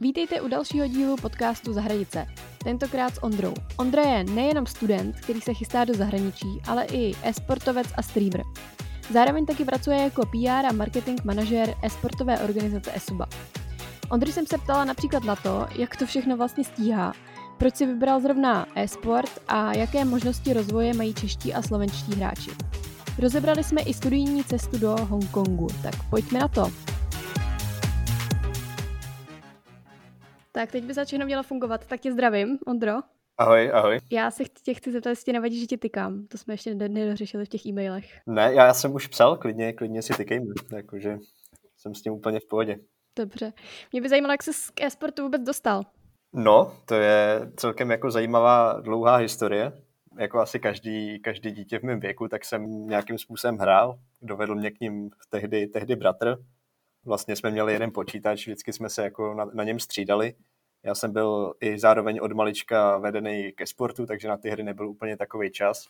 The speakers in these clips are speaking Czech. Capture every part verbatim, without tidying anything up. Vítejte u dalšího dílu podcastu Za hranice, tentokrát s Ondrou. Ondra je nejenom student, který se chystá do zahraničí, ale i e-sportovec a streamer. Zároveň taky pracuje jako P R a marketing manažer e-sportové organizace Esuba. Ondry jsem se ptala například na to, jak to všechno vlastně stíhá, proč si vybral zrovna e-sport a jaké možnosti rozvoje mají čeští a slovenští hráči. Rozebrali jsme i studijní cestu do Hongkongu, tak pojďme na to. Tak teď by začíno mělo fungovat, tak tě zdravím, Ondro. Ahoj, ahoj. Já se tě chci zeptat, jestli tě nevadí, že tě tykám. To jsme ještě nedořešili v těch e-mailech. Ne, já jsem už psal, klidně, klidně si tykejme, jakože jsem s tím úplně v pohodě. Dobře. Mě by zajímalo, jak ses k e-sportu vůbec dostal. No, to je celkem jako zajímavá dlouhá historie. Jako asi každý, každý dítě v mém věku, tak jsem nějakým způsobem hrál. Dovedl mě k ním tehdy, tehdy bratr. Vlastně jsme měli jeden počítač, vždycky jsme se jako na, na něm střídali. Já jsem byl i zároveň od malička vedený ke sportu, takže na ty hry nebyl úplně takovej čas.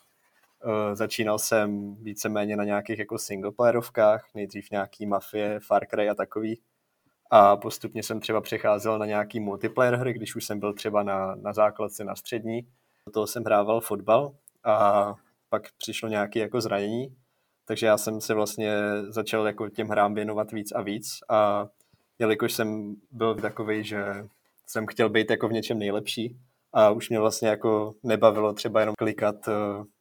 Uh, začínal jsem víceméně na nějakých jako singleplayerovkách, nejdřív nějaký Mafie, Far Cry a takový. A postupně jsem třeba přecházel na nějaký multiplayer hry, když už jsem byl třeba na, na základce, na střední. Do toho jsem hrával fotbal a pak přišlo nějaké jako zranění. Takže já jsem se vlastně začal jako těm hrám věnovat víc a víc a jelikož jsem byl takovej, že jsem chtěl být jako v něčem nejlepší a už mě vlastně jako nebavilo třeba jenom klikat,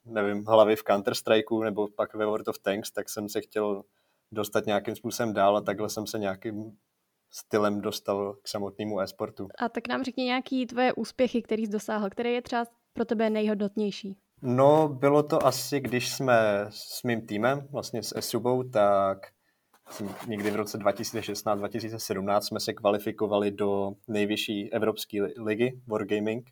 nevím, hlavy v Counter Strikeu nebo pak ve World of Tanks, tak jsem se chtěl dostat nějakým způsobem dál a takhle jsem se nějakým stylem dostal k samotnému e-sportu. A tak nám řekni nějaký tvoje úspěchy, který jsi dosáhl, který je třeba pro tebe nejhodnotnější? No, bylo to asi, když jsme s mým týmem, vlastně s Esubou, tak někdy v roce dva tisíce šestnáct dva tisíce sedmnáct jsme se kvalifikovali do nejvyšší evropské ligy, WarGaming.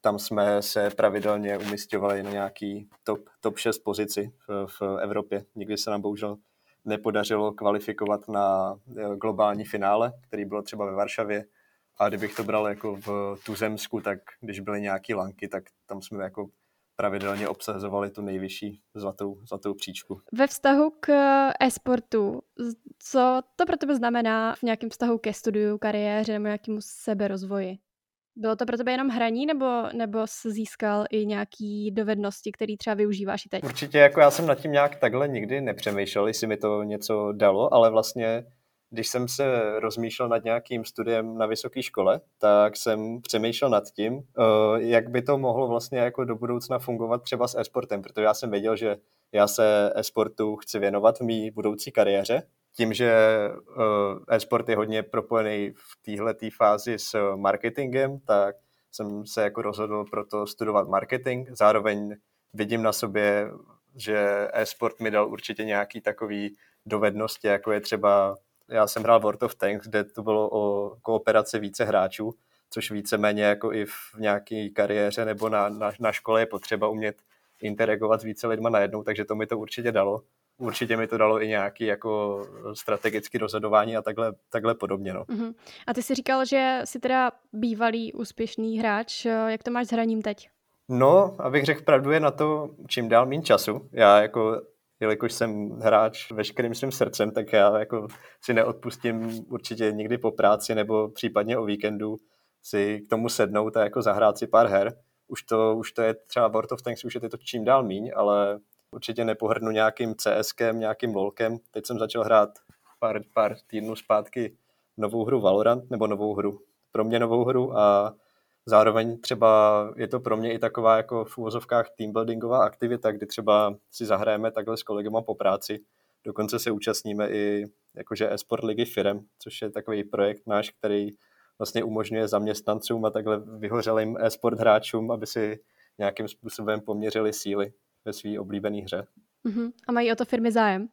Tam jsme se pravidelně umisťovali na nějaký top, top šest pozici v, v Evropě. Nikdy se nám bohužel nepodařilo kvalifikovat na globální finále, který bylo třeba ve Varšavě. A kdybych to bral jako v Tuzemsku, tak když byly nějaký lanky, tak tam jsme jako pravidelně obsazovali tu nejvyšší zlatou, zlatou příčku. Ve vztahu k e-sportu, co to pro tebe znamená v nějakém vztahu ke studiu, kariéře nebo nějakému seberozvoji? Bylo to pro tebe jenom hraní, nebo, nebo jsi získal i nějaké dovednosti, které třeba využíváš i teď? Určitě, jako já jsem nad tím nějak takhle nikdy nepřemýšlel, jestli mi to něco dalo, ale vlastně, když jsem se rozmýšlel nad nějakým studiem na vysoké škole, tak jsem přemýšlel nad tím, jak by to mohlo vlastně jako do budoucna fungovat třeba s e-sportem, protože já jsem věděl, že já se e-sportu chci věnovat v mý budoucí kariéře. Tím, že e-sport je hodně propojený v téhletý fázi s marketingem, tak jsem se jako rozhodl pro to studovat marketing. Zároveň vidím na sobě, že e-sport mi dal určitě nějaký takový dovednosti, jako je třeba já jsem hrál World of Tanks, kde to bylo o kooperaci více hráčů, což víceméně jako i v nějaké kariéře nebo na, na, na škole je potřeba umět interagovat s více lidma najednou, takže to mi to určitě dalo. Určitě mi to dalo i nějaké jako strategické rozhodování a takhle, takhle podobně. No. Uh-huh. A ty jsi říkal, že jsi teda bývalý úspěšný hráč. Jak to máš s hraním teď? No, abych řekl pravdu, je na to čím dál méně času. Já jako jelikož jsem hráč veškerým svým srdcem, tak já jako si neodpustím určitě nikdy po práci nebo případně o víkendu si k tomu sednout a jako zahrát si pár her. Už to, už to je třeba World of Tanks, už je to čím dál míň, ale určitě nepohrnu nějakým CSkem, nějakým LOLkem. Teď jsem začal hrát pár, pár týdnů zpátky novou hru Valorant, nebo novou hru, pro mě novou hru a zároveň třeba je to pro mě i taková jako v úvozovkách teambuildingová aktivita, kdy třeba si zahrajeme takhle s kolegama po práci. Dokonce se účastníme i jakože e-sport ligy firem, což je takový projekt náš, který vlastně umožňuje zaměstnancům a takhle vyhořelým e-sport hráčům, aby si nějakým způsobem poměřili síly ve své oblíbené hře. Uh-huh. A mají o to firmy zájem?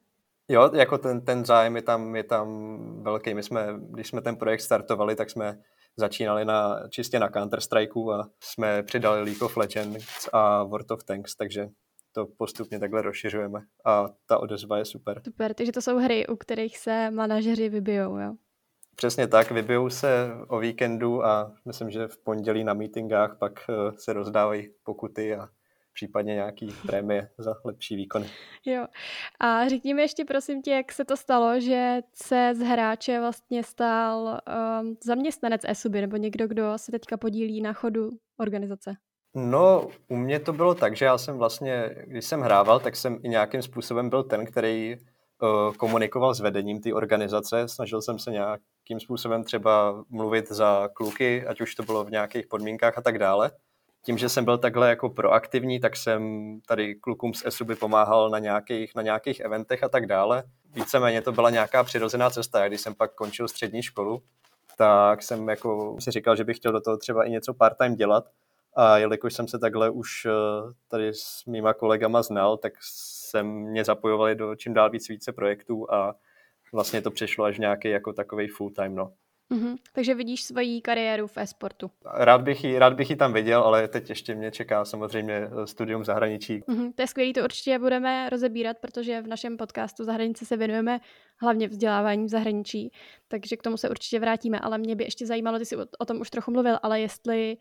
Jo, jako ten, ten zájem je tam, je tam velký. My jsme, když jsme ten projekt startovali, tak jsme začínali na, čistě na Counter Strikeu a jsme přidali League of Legends a World of Tanks, takže to postupně takhle rozšiřujeme a ta odezva je super. Super, takže to jsou hry, u kterých se manažeři vybijou, jo? Přesně tak, vybijou se o víkendu a myslím, že v pondělí na meetingách pak se rozdávají pokuty a případně nějaký prémie za lepší výkony. Jo. A řekni mi ještě prosím tě, jak se to stalo, že se z hráče vlastně stal um, zaměstnanec Esuby, nebo někdo, kdo se teďka podílí na chodu organizace? No, u mě to bylo tak, že já jsem vlastně, když jsem hrával, tak jsem i nějakým způsobem byl ten, který uh, komunikoval s vedením té organizace. Snažil jsem se nějakým způsobem třeba mluvit za kluky, ať už to bylo v nějakých podmínkách a tak dále. Tím, že jsem byl takhle jako proaktivní, tak jsem tady klukům z Esuby pomáhal na nějakých, na nějakých eventech a tak dále. Víceméně to byla nějaká přirozená cesta. Když jsem pak končil střední školu, tak jsem jako si říkal, že bych chtěl do toho třeba i něco part-time dělat. A jelikož jsem se takhle už tady s mýma kolegama znal, tak jsem mě zapojovali do čím dál víc více projektů a vlastně to přešlo až nějaký jako takovej full-time, no. Mm-hmm. Takže vidíš svoji kariéru v e-sportu. Rád bych, ji, rád bych ji tam viděl, ale teď ještě mě čeká samozřejmě studium v zahraničí. Mm-hmm. To je skvělý, to určitě budeme rozebírat, protože v našem podcastu Zahranice se věnujeme hlavně vzdělávání v zahraničí, takže k tomu se určitě vrátíme, ale mě by ještě zajímalo, ty jsi o tom už trochu mluvil, ale jestli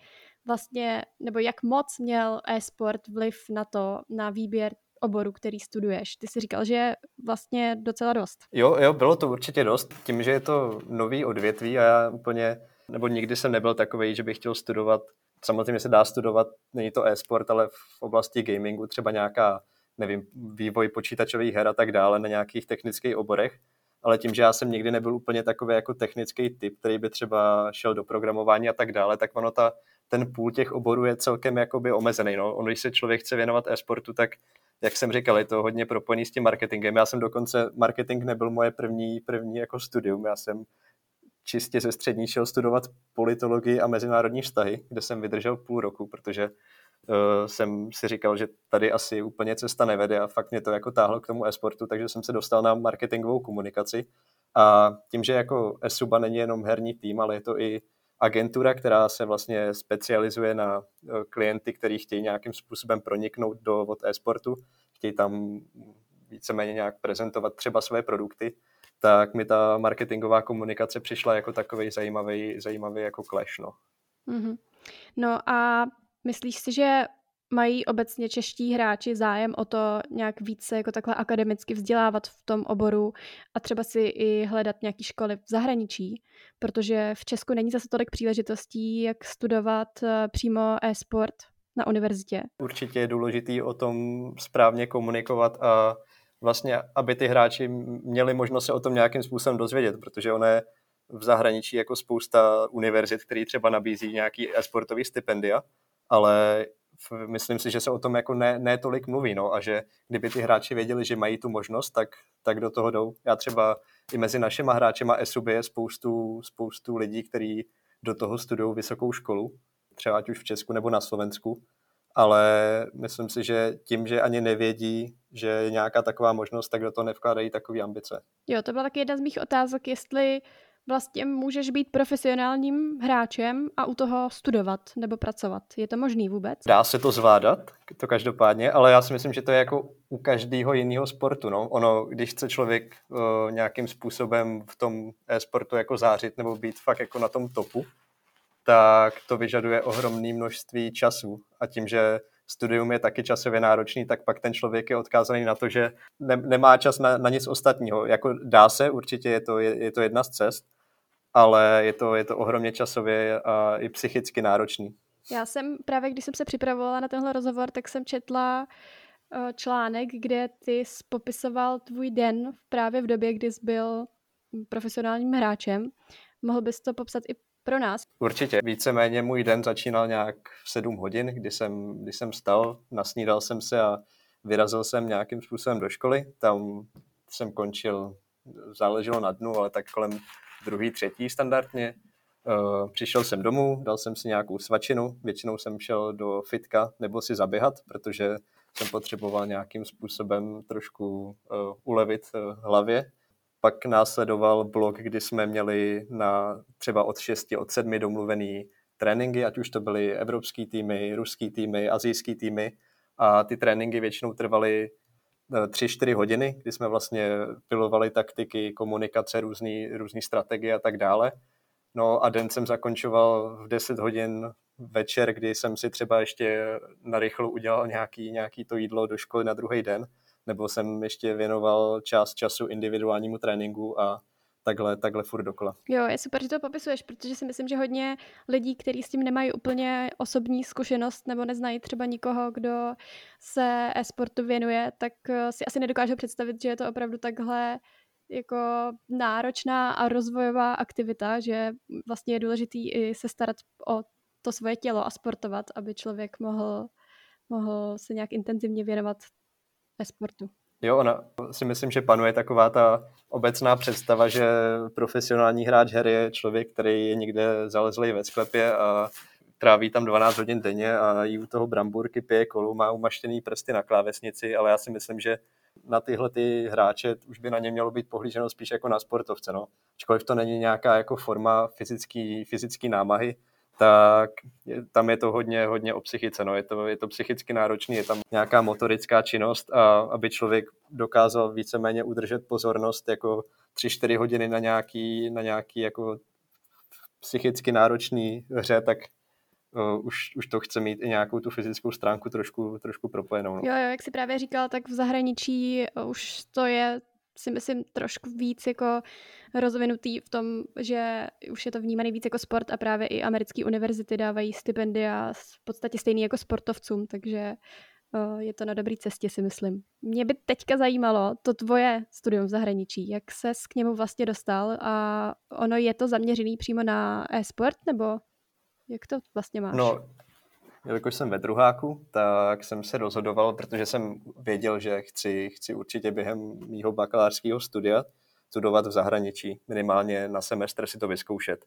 vlastně, nebo jak moc měl e-sport vliv na to, na výběr oboru, který studuješ. Ty jsi říkal, že vlastně docela dost. Jo, jo, bylo to určitě dost, tím, že je to nový odvětví a já úplně, nebo nikdy jsem nebyl takovej, že bych chtěl studovat, samozřejmě se dá studovat, není to e-sport, ale v oblasti gamingu třeba nějaká, nevím, vývoj počítačových her a tak dále na nějakých technických oborech, ale tím, že já jsem nikdy nebyl úplně takový jako technický typ, který by třeba šel do programování a tak dále, tak ono ta, ten půl těch oborů je celkem jakoby omezený. No. Ono, když se člověk chce věnovat e-sportu, tak jak jsem říkal, je to hodně propojený s tím marketingem. Já jsem dokonce, marketing nebyl moje první, první jako studium, já jsem čistě ze střední šel studovat politologii a mezinárodní vztahy, kde jsem vydržel půl roku, protože uh, jsem si říkal, že tady asi úplně cesta nevede a fakt mě to jako táhlo k tomu e-sportu, takže jsem se dostal na marketingovou komunikaci a tím, že jako Esuba není jenom herní tým, ale je to i agentura, která se vlastně specializuje na klienty, kteří chtějí nějakým způsobem proniknout do od e-sportu, chtějí tam víceméně nějak prezentovat třeba své produkty, tak mi ta marketingová komunikace přišla jako takovej zajímavý, zajímavý jako clash. No. Mm-hmm. No a myslíš si, že mají obecně čeští hráči zájem o to nějak více jako takhle akademicky vzdělávat v tom oboru a třeba si i hledat nějaké školy v zahraničí, protože v Česku není zase tolik příležitostí, jak studovat přímo e-sport na univerzitě. Určitě je důležitý o tom správně komunikovat a vlastně, aby ty hráči měli možnost se o tom nějakým způsobem dozvědět, protože ono je v zahraničí jako spousta univerzit, který třeba nabízí nějaký e-sportový stipendia, ale myslím si, že se o tom jako ne, ne tolik mluví, no, a že kdyby ty hráči věděli, že mají tu možnost, tak, tak do toho jdou. Já třeba i mezi našima hráčema Esuby je spoustu, spoustu lidí, kteří do toho studují vysokou školu, třeba ať už v Česku nebo na Slovensku, ale myslím si, že tím, že ani nevědí, že je nějaká taková možnost, tak do toho nevkládají takové ambice. Jo, to byla taky jedna z mých otázek, jestli vlastně můžeš být profesionálním hráčem a u toho studovat nebo pracovat. Je to možný vůbec? Dá se to zvládat, to každopádně, ale já si myslím, že to je jako u každého jiného sportu. No. Ono, když chce člověk uh, nějakým způsobem v tom e-sportu jako zářit nebo být fakt jako na tom topu, tak to vyžaduje ohromné množství času. A tím, že studium je taky časově náročný, tak pak ten člověk je odkázaný na to, že ne, nemá čas na, na nic ostatního. Jako dá se, určitě je to, je, je to jedna z cest, ale je to, je to ohromně časově a i psychicky náročný. Já jsem právě, když jsem se připravovala na tenhle rozhovor, tak jsem četla článek, kde ty popisoval tvůj den právě v době, kdy jsi byl profesionálním hráčem. Mohl bys to popsat i pro nás? Určitě. Víceméně můj den začínal nějak v sedm hodin, kdy jsem, kdy jsem vstal, nasnídal jsem se a vyrazil jsem nějakým způsobem do školy. Tam jsem končil, záleželo na dnu, ale tak kolem druhý, třetí standardně. Přišel jsem domů, dal jsem si nějakou svačinu, většinou jsem šel do fitka nebo si zaběhat, protože jsem potřeboval nějakým způsobem trošku ulevit hlavě. Pak následoval blok, kdy jsme měli na třeba od šesti, od sedmi domluvený tréninky, ať už to byly evropský týmy, ruský týmy, asijský týmy. A ty tréninky většinou trvaly tři, čtyři hodiny, kdy jsme vlastně pilovali taktiky, komunikace, různý, různý strategie a tak dále. No a den jsem zakončoval v deset hodin večer, kdy jsem si třeba ještě narychlo udělal nějaký, nějaký to jídlo do školy na druhý den, nebo jsem ještě věnoval část času individuálnímu tréninku a takhle, takhle furt dokola. Jo, je super, že to popisuješ, protože si myslím, že hodně lidí, kteří s tím nemají úplně osobní zkušenost nebo neznají třeba nikoho, kdo se e-sportu věnuje, tak si asi nedokážu představit, že je to opravdu takhle jako náročná a rozvojová aktivita, že vlastně je důležitý i se starat o to svoje tělo a sportovat, aby člověk mohl, mohl se nějak intenzivně věnovat e-sportu. Jo, ona si myslím, že panuje taková ta obecná představa, že profesionální hráč her je člověk, který je někde zalezlý ve sklepě a tráví tam dvanáct hodin denně a jí u toho bramburky, pije kolu, má umaštěný prsty na klávesnici, ale já si myslím, že na tyhle ty hráče už by na ně mělo být pohlíženo spíš jako na sportovce. No. Ačkoliv to není nějaká jako forma fyzický, fyzický námahy, tak tam je to hodně, hodně o psychice. No. Je to, je to psychicky náročný, je tam nějaká motorická činnost a aby člověk dokázal víceméně udržet pozornost jako tři čtyři hodiny na nějaký, na nějaký jako psychicky náročný hře, tak Uh, už, už to chce mít i nějakou tu fyzickou stránku trošku, trošku propojenou. No. Jo, jo, jak jsi právě říkal, tak v zahraničí už to je, si myslím, trošku víc jako rozvinutý v tom, že už je to vnímaný víc jako sport a právě i americké univerzity dávají stipendia v podstatě stejný jako sportovcům, takže uh, je to na dobré cestě, si myslím. Mě by teďka zajímalo to tvoje studium v zahraničí, jak ses k němu vlastně dostal a ono je to zaměřený přímo na e-sport, nebo jak to vlastně máš? No, jelikož jsem ve druháku, tak jsem se rozhodoval, protože jsem věděl, že chci, chci určitě během mýho bakalářského studia studovat v zahraničí, minimálně na semestr si to vyzkoušet.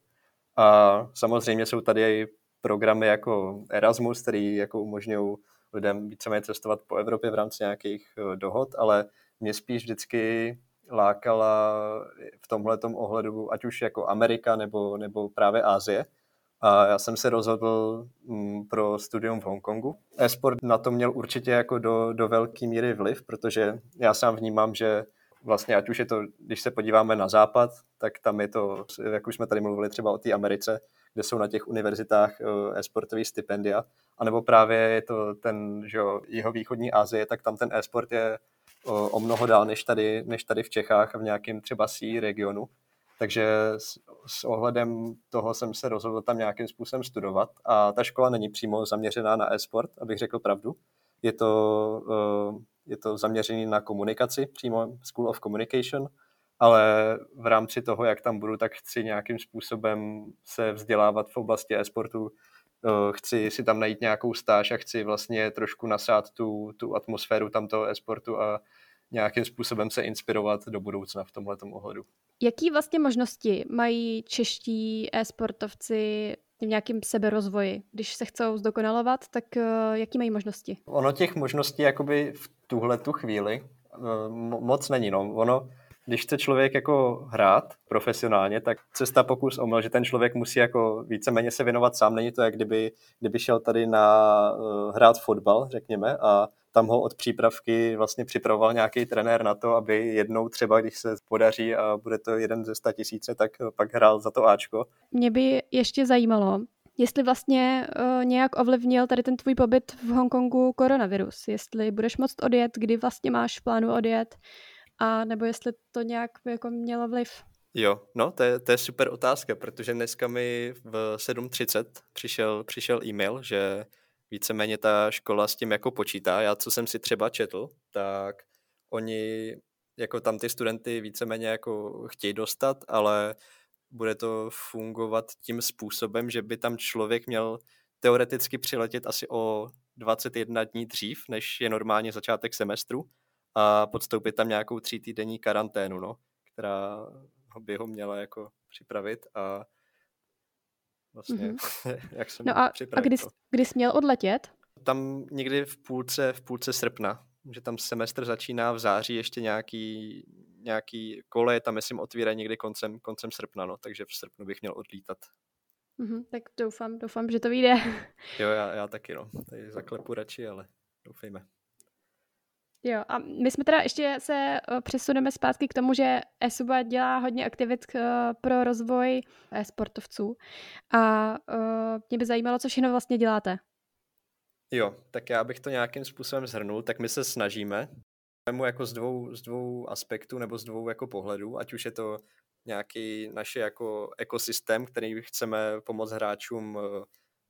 A samozřejmě jsou tady i programy jako Erasmus, který jako umožňují lidem víceméně cestovat po Evropě v rámci nějakých dohod, ale mě spíš vždycky lákala v tomhletom ohledu, ať už jako Amerika nebo, nebo právě Asie. A já jsem se rozhodl pro studium v Hongkongu. E-sport na to měl určitě jako do, do velké míry vliv, protože já sám vnímám, že vlastně ať už je to, když se podíváme na západ, tak tam je to, jak už jsme tady mluvili třeba o té Americe, kde jsou na těch univerzitách e-sportový stipendia, anebo právě je to ten, že jo, jihovýchodní Asie, tak tam ten e-sport je o, o mnoho dál než tady, než tady v Čechách a v nějakém třeba C regionu. Takže s, s ohledem toho jsem se rozhodl tam nějakým způsobem studovat a ta škola není přímo zaměřená na e-sport, abych řekl pravdu. Je to, je to zaměřený na komunikaci, přímo School of Communication, ale v rámci toho, jak tam budu, tak chci nějakým způsobem se vzdělávat v oblasti e-sportu, chci si tam najít nějakou stáž a chci vlastně trošku nasát tu, tu atmosféru tamtoho e-sportu a nějakým způsobem se inspirovat do budoucna v tomhletom ohledu. Jaký vlastně možnosti mají čeští e-sportovci v nějakém seberozvoji? Když se chcou zdokonalovat, tak jaký mají možnosti? Ono těch možností jakoby v tuhle tu chvíli moc není. No. Ono, když chce člověk jako hrát profesionálně, tak cesta pokus omyl, že ten člověk musí jako víceméně se věnovat sám. Není to, jak kdyby, kdyby šel tady na hrát fotbal, řekněme, a tam ho od přípravky vlastně připravoval nějaký trenér na to, aby jednou třeba, když se podaří a bude to jeden ze sta tisíce, tak pak hrál za to áčko. Mě by ještě zajímalo, jestli vlastně uh, nějak ovlivnil tady ten tvůj pobyt v Hongkongu koronavirus, jestli budeš moct odjet, kdy vlastně máš v plánu odjet, a nebo jestli to nějak jako mělo vliv. Jo, no to je, to je super otázka, protože dneska mi v sedm třicet přišel, přišel e-mail, že víceméně ta škola s tím jako počítá. Já, co jsem si třeba četl, tak oni jako tam ty studenty víceméně jako chtějí dostat, ale bude to fungovat tím způsobem, že by tam člověk měl teoreticky přiletět asi o dvacet jedna dní dřív, než je normálně začátek semestru a podstoupit tam nějakou třítýdenní karanténu, no, která by ho měla jako připravit a vlastně, mm-hmm. jak jsem no a, a kdy, kdy jsi měl odletět? Tam někdy v půlce, v půlce srpna, že tam semestr začíná v září, ještě nějaký, nějaký kole, tam myslím otvírají někdy koncem, koncem srpna, no, takže v srpnu bych měl odlítat. Mm-hmm, tak doufám, doufám, že to vyjde. Jo, já, já taky, no, tady zaklepu radši, ale doufejme. Jo, a my jsme teda ještě se přesuneme zpátky k tomu, že Esuba dělá hodně aktivit pro rozvoj sportovců. A mě by zajímalo, co všechno vlastně děláte. Jo, tak já bych to nějakým způsobem shrnul, tak my se snažíme jako z dvou, z dvou aspektů nebo z dvou jako pohledů, ať už je to nějaký naše jako ekosystém, který chceme pomoct hráčům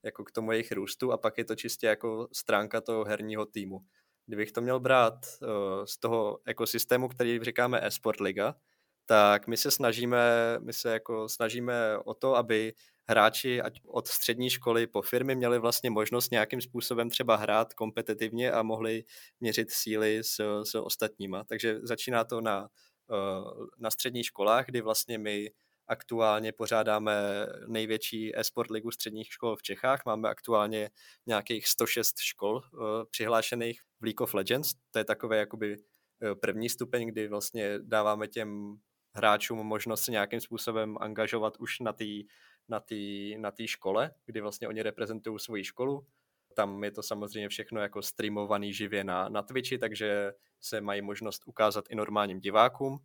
jako k tomu jejich růstu, a pak je to čistě jako stránka toho herního týmu. Kdybych to měl brát z toho ekosystému, který říkáme e-sport liga, tak my se snažíme, my se jako snažíme o to, aby hráči ať od střední školy po firmy měli vlastně možnost nějakým způsobem třeba hrát kompetitivně a mohli měřit síly s, s ostatníma. Takže začíná to na, na středních školách, kdy vlastně my aktuálně pořádáme největší e-sport ligu středních škol v Čechách. Máme aktuálně nějakých sto šest škol přihlášených v League of Legends. To je takový jakoby první stupeň, kdy vlastně dáváme těm hráčům možnost se nějakým způsobem angažovat už na té na té na té škole, kdy vlastně oni reprezentují svoji školu. Tam je to samozřejmě všechno jako streamovaný živě na, na Twitchi, takže se mají možnost ukázat i normálním divákům.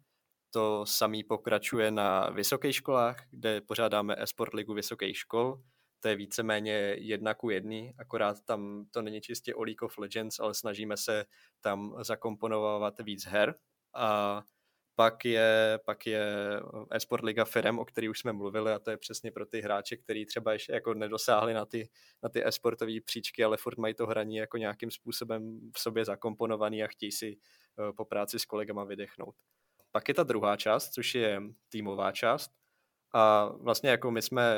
To samý pokračuje na vysokých školách, kde pořádáme e-sport ligu vysokých škol. To je víceméně jedna ku jedný, akorát tam to není čistě o League of Legends, ale snažíme se tam zakomponovat víc her. A pak je, pak je e-sport liga firem, o který už jsme mluvili, a to je přesně pro ty hráče, který třeba ještě jako nedosáhli na ty, na ty e-sportové příčky, ale furt mají to hraní jako nějakým způsobem v sobě zakomponovaný a chtějí si po práci s kolegama vydechnout. Pak je ta druhá část, což je týmová část, a vlastně jako my jsme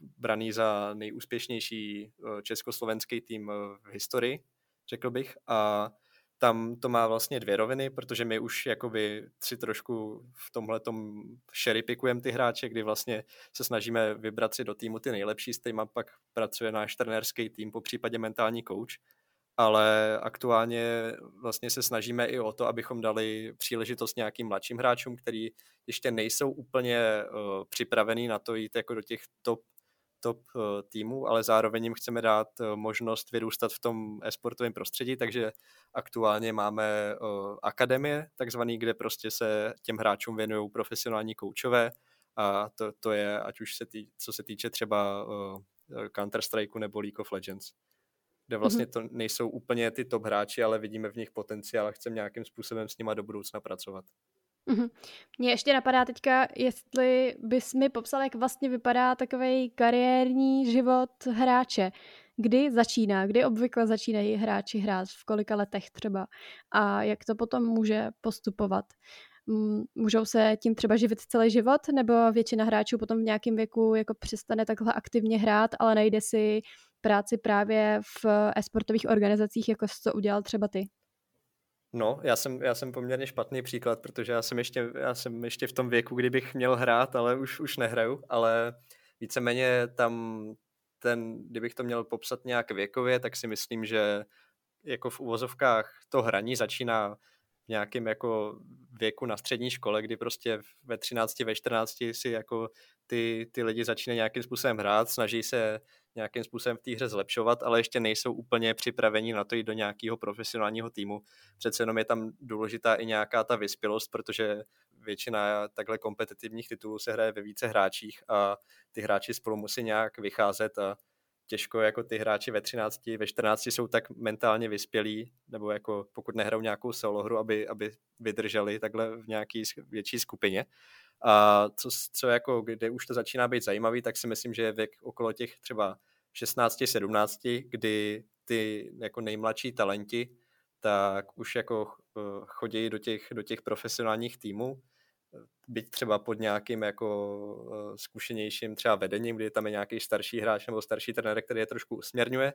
braní za nejúspěšnější československý tým v historii, řekl bych, a tam to má vlastně dvě roviny, protože my už jakoby si trošku v tomhletom šeripikujeme ty hráče, kdy vlastně se snažíme vybrat si do týmu ty nejlepší, s kterýma pak pracuje náš trenérský tým, po případě mentální coach. Ale aktuálně vlastně se snažíme i o to, abychom dali příležitost nějakým mladším hráčům, kteří ještě nejsou úplně uh, připravení na to jít jako do těch top, top uh, týmů, ale zároveň jim chceme dát uh, možnost vyrůstat v tom e-sportovém prostředí, takže aktuálně máme uh, akademie takzvaný, kde prostě se těm hráčům věnují profesionální koučové, a to, to je, ať už se tý, co se týče třeba uh, Counter Strikeu nebo League of Legends, kde vlastně to nejsou úplně ty top hráči, ale vidíme v nich potenciál a chceme nějakým způsobem s nima do budoucna pracovat. Mm-hmm. Mně ještě napadá teďka, jestli bys mi popsal, jak vlastně vypadá takovej kariérní život hráče. Kdy začíná, kdy obvykle začínají hráči hrát, v kolika letech třeba, a jak to potom může postupovat. Můžou se tím třeba živit celý život, nebo většina hráčů potom v nějakém věku jako přestane takhle aktivně hrát, ale najde si práci právě v e-sportových organizacích, jako co udělal třeba ty? No, já jsem, já jsem poměrně špatný příklad, protože já jsem ještě, já jsem ještě v tom věku, kdybych měl hrát, ale už, už nehraju, ale víceméně tam ten, kdybych to měl popsat nějak věkově, tak si myslím, že jako v uvozovkách to hraní začíná v nějakém jako věku na střední škole, kdy prostě ve třinácti, ve čtrnácti si jako ty, ty lidi začínají nějakým způsobem hrát, snaží se nějakým způsobem v té hře zlepšovat, ale ještě nejsou úplně připraveni na to jít do nějakého profesionálního týmu. Přece jenom je tam důležitá i nějaká ta vyspělost, protože většina takhle kompetitivních titulů se hraje ve více hráčích a ty hráči spolu musí nějak vycházet, a těžko jako ty hráči ve třinácti, ve čtrnácti jsou tak mentálně vyspělí, nebo jako pokud nehrajou nějakou solohru, aby, aby vydrželi takhle v nějaký větší skupině. A co, co jako, kde už to začíná být zajímavý, tak si myslím, že je věk okolo těch třeba šestnáct sedmnáct, kdy ty jako nejmladší talenti tak už jako chodí do těch, do těch profesionálních týmů, byť třeba pod nějakým jako zkušenějším třeba vedením, kdy tam je nějaký starší hráč nebo starší trenér, který je trošku usměrňuje,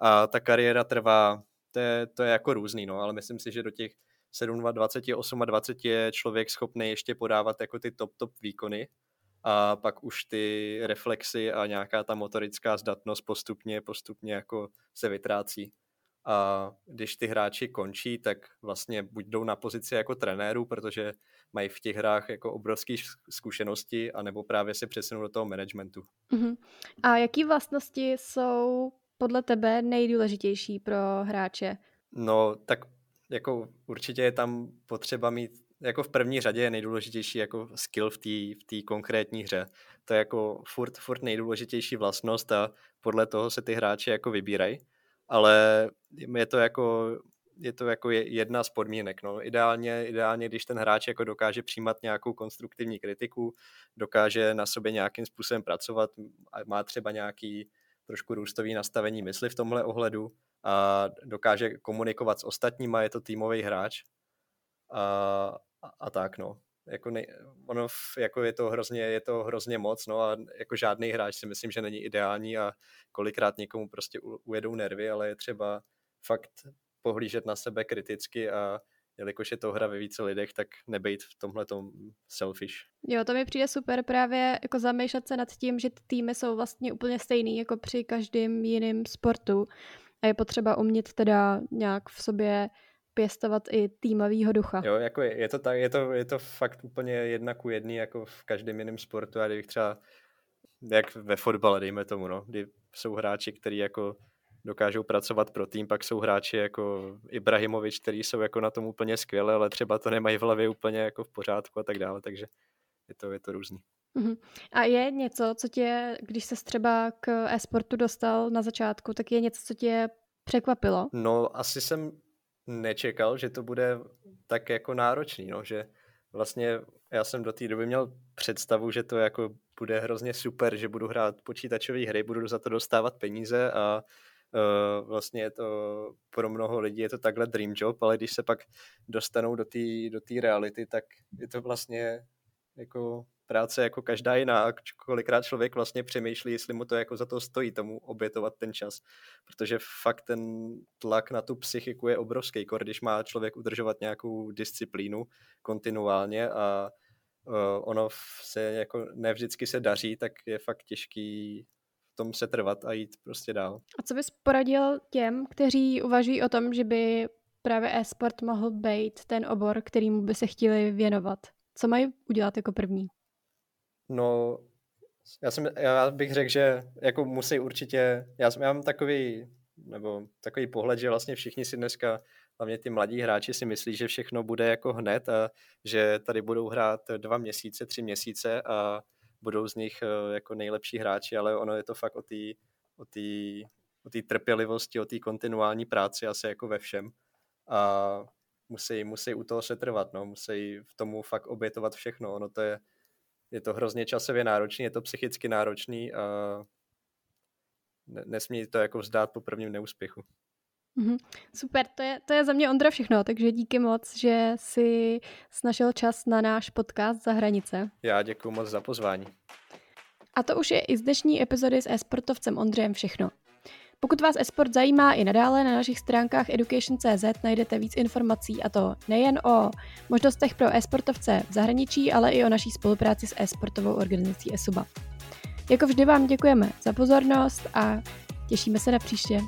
a ta kariéra trvá, to je, to je jako různý, no, ale myslím si, že do těch dvaceti sedmi, dvaceti osmi, dvaceti je člověk schopný ještě podávat jako ty top, top výkony, a pak už ty reflexy a nějaká ta motorická zdatnost postupně, postupně jako se vytrácí. A když ty hráči končí, tak vlastně buď jdou na pozici jako trenérů, protože mají v těch hrách jako obrovské zkušenosti, anebo právě se přesunou do toho managementu. Uh-huh. A jaký vlastnosti jsou podle tebe nejdůležitější pro hráče? No, tak jako určitě je tam potřeba mít, jako v první řadě je nejdůležitější jako skill v té v té konkrétní hře. To je jako furt, furt nejdůležitější vlastnost a podle toho se ty hráči jako vybírají, ale je to jako, je to jako jedna z podmínek. No. Ideálně, ideálně, když ten hráč jako dokáže přijímat nějakou konstruktivní kritiku, dokáže na sobě nějakým způsobem pracovat, má třeba nějaký trošku růstový nastavení mysli v tomhle ohledu a dokáže komunikovat s ostatníma, je to týmový hráč a, a, a tak, no. Jako nej, ono jako je to hrozně, je to hrozně moc, no a jako žádný hráč si myslím, že není ideální a kolikrát někomu prostě u, ujedou nervy, ale je třeba fakt pohlížet na sebe kriticky a jelikož je to hra ve více lidech, tak nebejt v tomhletom selfish. Jo, to mi přijde super právě jako zamýšlet se nad tím, že týmy jsou vlastně úplně stejný jako při každém jiném sportu a je potřeba umět teda nějak v sobě pěstovat i týmavýho ducha. Jo, jako je, je to tak, je to, je to fakt úplně jedna ku jedný jako v každém jiném sportu a kdybych třeba jak ve fotbale, dejme tomu, no, kdy jsou hráči, který jako dokážou pracovat pro tým, pak jsou hráči jako Ibrahimovič, který jsou jako na tom úplně skvěle, ale třeba to nemají v hlavě úplně jako v pořádku a tak dále, takže je to, je to různý. Uh-huh. A je něco, co tě, když ses třeba k e-sportu dostal na začátku, tak je něco, co tě překvapilo? No, asi jsem nečekal, že to bude tak jako náročný, no, že vlastně já jsem do té doby měl představu, že to jako bude hrozně super, že budu hrát počítačové hry, budu za to dostávat peníze a vlastně je to pro mnoho lidí je to takhle dream job, ale když se pak dostanou do té do té reality, tak je to vlastně jako práce jako každá jiná, kolikrát člověk vlastně přemýšlí, jestli mu to jako za to stojí tomu obětovat ten čas, protože fakt ten tlak na tu psychiku je obrovský, když má člověk udržovat nějakou disciplínu kontinuálně a ono se jako ne vždycky se daří, tak je fakt těžký tom se trvat a jít prostě dál. A co bys poradil těm, kteří uvažují o tom, že by právě e-sport mohl být ten obor, kterýmu by se chtěli věnovat? Co mají udělat jako první? No, já, jsem, já bych řekl, že jako musí určitě, já, jsem, já mám takový, nebo takový pohled, že vlastně všichni si dneska, hlavně ty mladí hráči si myslí, že všechno bude jako hned a že tady budou hrát dva měsíce, tři měsíce a budou z nich jako nejlepší hráči, ale ono je to fakt o té o té o té trpělivosti, o té kontinuální práci asi jako ve všem. A musí, musí u toho se trvat, no, musí v tomu fakt obětovat všechno. Ono to je, je to hrozně časově náročný, je to psychicky náročný a nesmí to jako vzdát po prvním neúspěchu. Super, to je, to je za mě, Ondra, všechno, takže díky moc, že jsi našel čas na náš podcast Za hranice. Já děkuji moc za pozvání. A to už je i z dnešní epizody s e-sportovcem Ondřejem všechno. Pokud vás e-sport zajímá i nadále, na našich stránkách education tečka cz najdete víc informací, a to nejen o možnostech pro e-sportovce v zahraničí, ale i o naší spolupráci s e-sportovou organizací Esuba. Jako vždy vám děkujeme za pozornost a těšíme se na příště.